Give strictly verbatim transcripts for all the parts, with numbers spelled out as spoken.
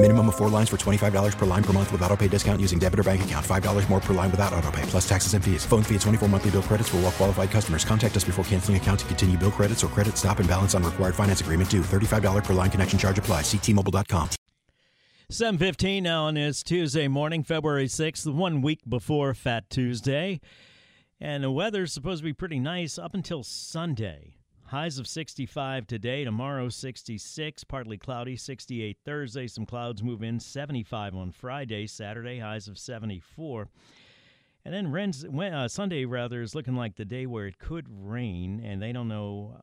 Minimum of four lines for twenty-five dollars per line per month with autopay discount using debit or bank account. five dollars more per line without autopay, plus taxes and fees. Phone fee at twenty-four monthly bill credits for well qualified customers. Contact us before canceling account to continue bill credits or credit stop and balance on required finance agreement due. thirty-five dollars per line connection charge applies. See T Mobile dot com. seven fifteen now on this Tuesday morning, February sixth, one week before Fat Tuesday. And the weather's supposed to be pretty nice up until Sunday. Highs of sixty-five today, tomorrow sixty-six, partly cloudy, sixty-eight Thursday. Some clouds move in, seventy-five on Friday, Saturday, highs of seventy-four. And then Ren's, uh, Sunday, rather, is looking like the day where it could rain, and they don't know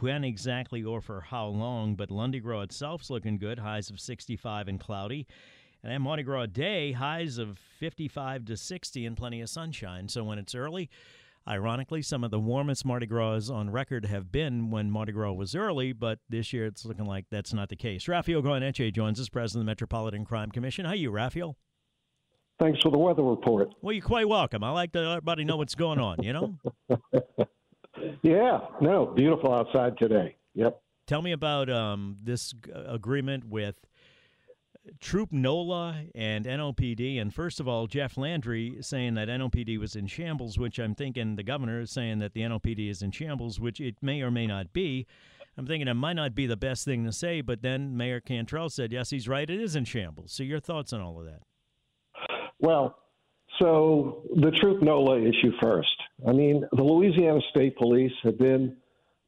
when exactly or for how long, but Lundy Gras itself's looking good, highs of sixty-five and cloudy. And then Mardi Gras Day, highs of fifty-five to sixty and plenty of sunshine. So when it's early, ironically, some of the warmest Mardi Gras on record have been when Mardi Gras was early, but this year it's looking like that's not the case. Rafael Goyeneche joins us, president of the Metropolitan Crime Commission. How are you, Rafael? Thanks for the weather report. Well, you're quite welcome. I like to let everybody know what's going on, you know? Yeah. No, beautiful outside today. Yep. Tell me about um, this agreement with Troop NOLA and N O P D, and first of all, Jeff Landry saying that N O P D was in shambles, which I'm thinking the governor is saying that the N O P D is in shambles, which it may or may not be. I'm thinking it might not be the best thing to say, but then Mayor Cantrell said, yes, he's right, it is in shambles. So your thoughts on all of that? Well, so the Troop NOLA issue first. I mean, the Louisiana State Police have been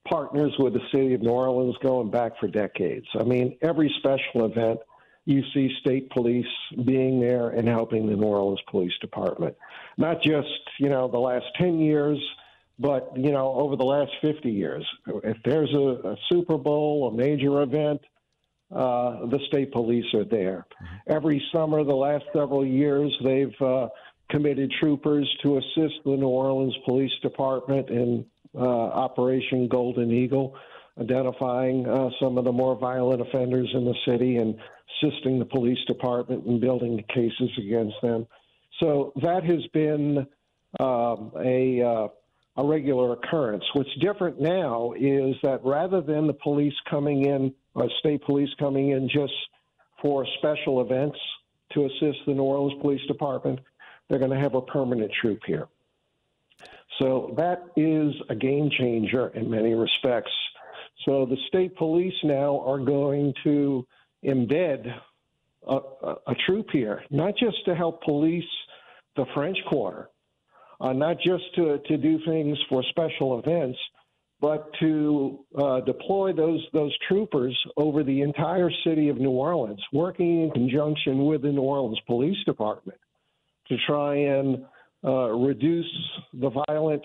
partners with the city of New Orleans going back for decades. I mean, every special event, you see state police being there and helping the New Orleans Police Department. Not just, you know, the last ten years, but, you know, over the last fifty years. If there's a, a Super Bowl, a major event, uh, the state police are there. Every summer, the last several years, they've uh, committed troopers to assist the New Orleans Police Department in uh, Operation Golden Eagle, identifying uh, some of the more violent offenders in the city and assisting the police department in building the cases against them. So that has been um, a, uh, a regular occurrence. What's different now is that rather than the police coming in, or state police coming in just for special events to assist the New Orleans Police Department, they're going to have a permanent troop here. So that is a game changer in many respects. So the state police now are going to embed a, a, a troop here, not just to help police the French Quarter, uh, not just to, to do things for special events, but to uh, deploy those those troopers over the entire city of New Orleans, working in conjunction with the New Orleans Police Department to try and uh, reduce the violent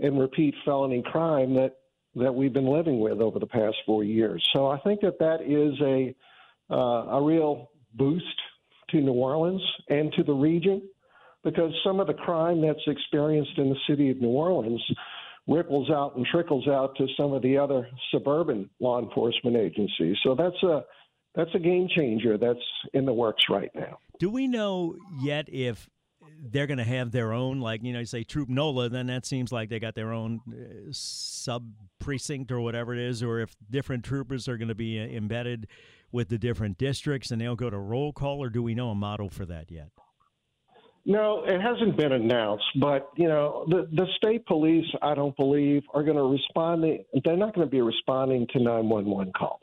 and repeat felony crime that that we've been living with over the past four years. So I think that that is a, uh, a real boost to New Orleans and to the region, because some of the crime that's experienced in the city of New Orleans ripples out and trickles out to some of the other suburban law enforcement agencies. So that's a, that's a game changer that's in the works right now. Do we know yet if they're going to have their own, like, you know, you say Troop NOLA, then that seems like they got their own uh, sub-precinct or whatever it is, or if different troopers are going to be uh, embedded with the different districts and they'll go to roll call, or do we know a model for that yet? No, it hasn't been announced, but, you know, the, the state police, I don't believe, are going to respond. To, they're not going to be responding to nine one one calls.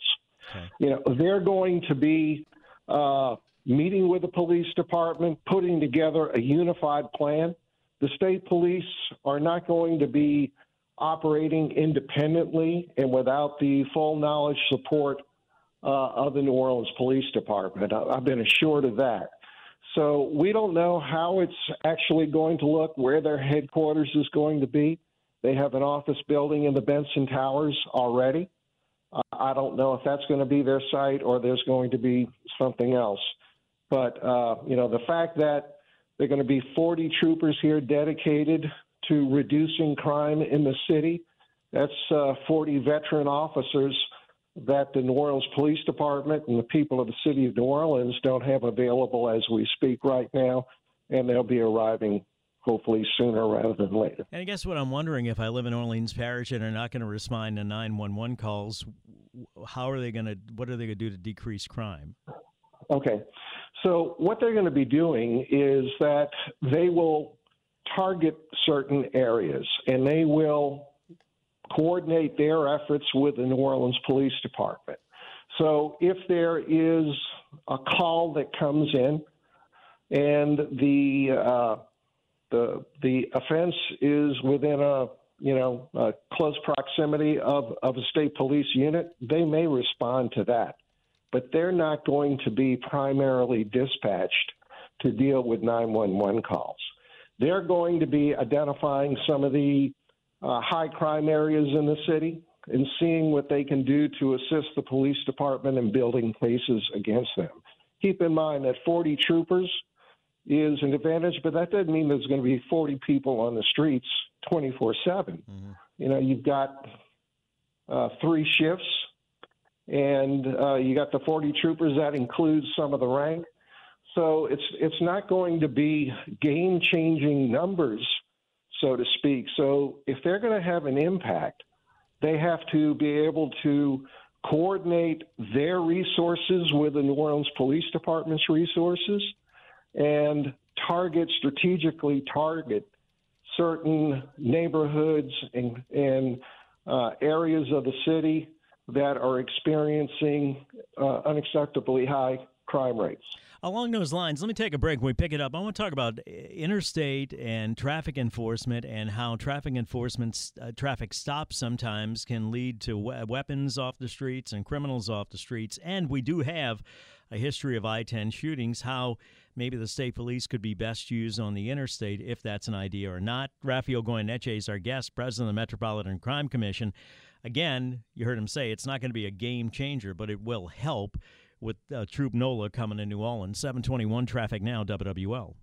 Okay. You know, they're going to be uh, – meeting with the police department, putting together a unified plan. The state police are not going to be operating independently and without the full knowledge, support, uh, of the New Orleans Police Department. I, I've been assured of that. So we don't know how it's actually going to look, where their headquarters is going to be. They have an office building in the Benson Towers already. Uh, I don't know if that's going to be their site or there's going to be something else. But, uh, you know, the fact that there are going to be forty troopers here dedicated to reducing crime in the city, that's uh, forty veteran officers that the New Orleans Police Department and the people of the city of New Orleans don't have available as we speak right now, and they'll be arriving hopefully sooner rather than later. And I guess what I'm wondering, if I live in Orleans Parish and are not going to respond to nine one one calls, how are they going to, what are they going to do to decrease crime? Okay. So what they're going to be doing is that they will target certain areas, and they will coordinate their efforts with the New Orleans Police Department. So if there is a call that comes in and the uh, the the offense is within a you know a close proximity of, of a state police unit, they may respond to that. But they're not going to be primarily dispatched to deal with nine one one calls. They're going to be identifying some of the Uh, high crime areas in the city and seeing what they can do to assist the police department in building cases against them. Keep in mind that forty troopers is an advantage, but that doesn't mean there's going to be forty people on the streets twenty-four seven. Mm-hmm. You know, you've got uh, three shifts, and uh, you got the forty troopers. That includes some of the rank. So it's it's not going to be game-changing numbers, so to speak. So if they're going to have an impact, they have to be able to coordinate their resources with the New Orleans Police Department's resources and target, strategically target certain neighborhoods and, and uh, areas of the city that are experiencing uh, unacceptably high crime rates. Along those lines, let me take a break. When we pick it up, I want to talk about interstate and traffic enforcement and how traffic enforcement, uh, traffic stops sometimes can lead to we- weapons off the streets and criminals off the streets. And we do have a history of I ten shootings, how maybe the state police could be best used on the interstate, if that's an idea or not. Rafael Goyeneche is our guest, president of the Metropolitan Crime Commission. Again, you heard him say it's not going to be a game changer, but it will help. With uh, Troop NOLA coming to New Orleans. seven twenty-one traffic now, W W L.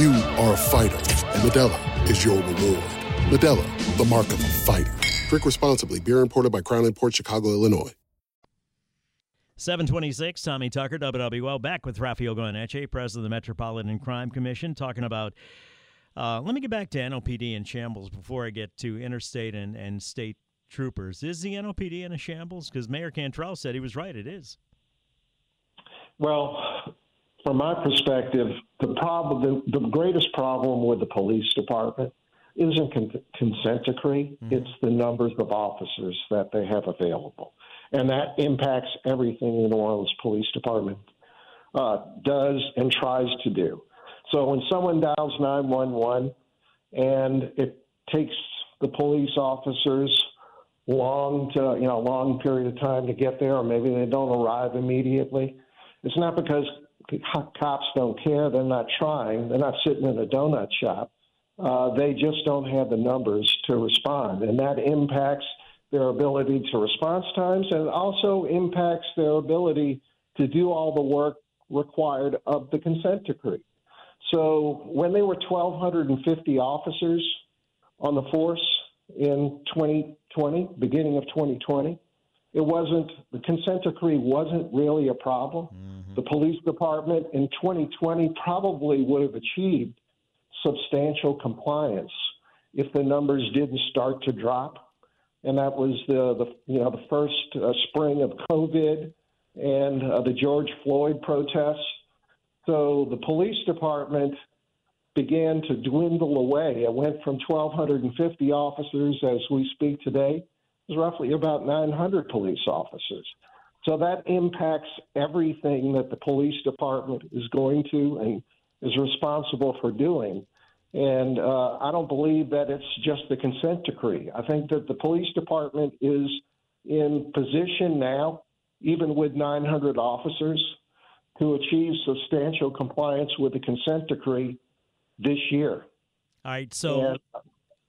You are a fighter, and Modelo is your reward. Modelo, the mark of a fighter. Drink responsibly. Beer imported by Crown Imports, Chicago, Illinois. seven twenty-six, Tommy Tucker, W W L, back with Rafael Goyeneche, president of the Metropolitan Crime Commission, talking about, uh, let me get back to N O P D and shambles before I get to interstate and, and state troopers. Is the N O P D in a shambles? Because Mayor Cantrell said he was right, it is. Well, from my perspective, the problem, the, the greatest problem with the police department isn't con- consent decree, mm-hmm. It's the numbers of officers that they have available. And that impacts everything in the New Orleans Police Department. uh, does and tries to do. So when someone dials nine one one and it takes the police officers long to, you know, a long period of time to get there, or maybe they don't arrive immediately, it's not because cops don't care. They're not trying. They're not sitting in a donut shop. Uh, they just don't have the numbers to respond, and that impacts their ability to response times, and also impacts their ability to do all the work required of the consent decree. So when they were one thousand two hundred fifty officers on the force in twenty twenty, beginning of twenty twenty, it wasn't, the consent decree wasn't really a problem. Mm-hmm. The police department in twenty twenty probably would have achieved substantial compliance if the numbers didn't start to drop. And that was the, the you know, the first uh, spring of COVID and uh, the George Floyd protests. So the police department began to dwindle away. It went from one thousand two hundred fifty officers, as we speak today, is roughly about nine hundred police officers. So that impacts everything that the police department is going to and is responsible for doing. And uh, I don't believe that it's just the consent decree. I think that the police department is in position now, even with nine hundred officers, to achieve substantial compliance with the consent decree this year. All right, so... And-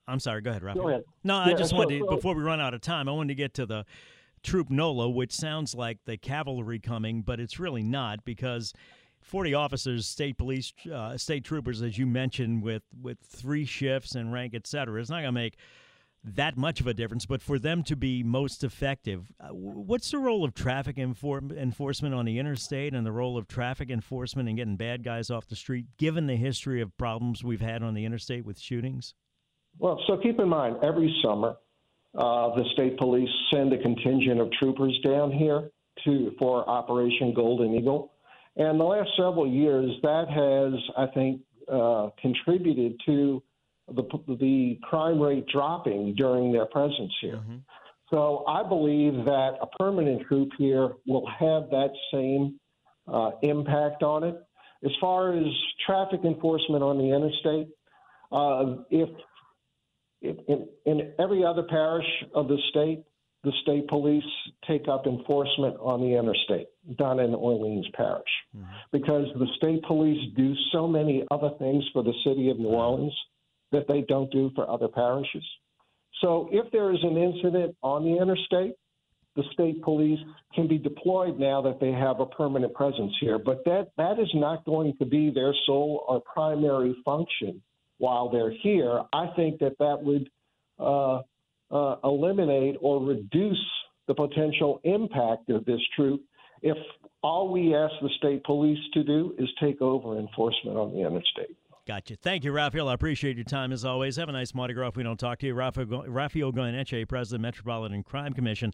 I'm sorry, go ahead, Rafael. Go ahead. No, I yeah, just so, wanted to, before we run out of time, I wanted to get to the Troop NOLA, which sounds like the cavalry coming, but it's really not, because forty officers, state police, uh, state troopers, as you mentioned, with, with three shifts and rank, et cetera, it's not going to make that much of a difference. But for them to be most effective, what's the role of traffic enfor- enforcement on the interstate, and the role of traffic enforcement in getting bad guys off the street, given the history of problems we've had on the interstate with shootings? Well, so keep in mind, every summer, uh, the state police send a contingent of troopers down here to for Operation Golden Eagle. And the last several years, that has, I think, uh, contributed to the, the crime rate dropping during their presence here. Mm-hmm. So I believe that a permanent troop here will have that same uh, impact on it. As far as traffic enforcement on the interstate, uh, if In, in every other parish of the state, the state police take up enforcement on the interstate, done in Orleans Parish, mm-hmm. because the state police do so many other things for the city of New Orleans that they don't do for other parishes. So if there is an incident on the interstate, the state police can be deployed now that they have a permanent presence here. But that, that is not going to be their sole or primary function while they're here. I think that that would uh, uh, eliminate or reduce the potential impact of this troop if all we ask the state police to do is take over enforcement on the interstate. Gotcha. Thank you, Rafael. I appreciate your time as always. Have a nice Mardi Gras if we don't talk to you. Rafael Goyeneche, President, Metropolitan Crime Commission.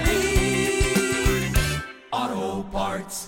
oh, O'Reilly Auto Parts.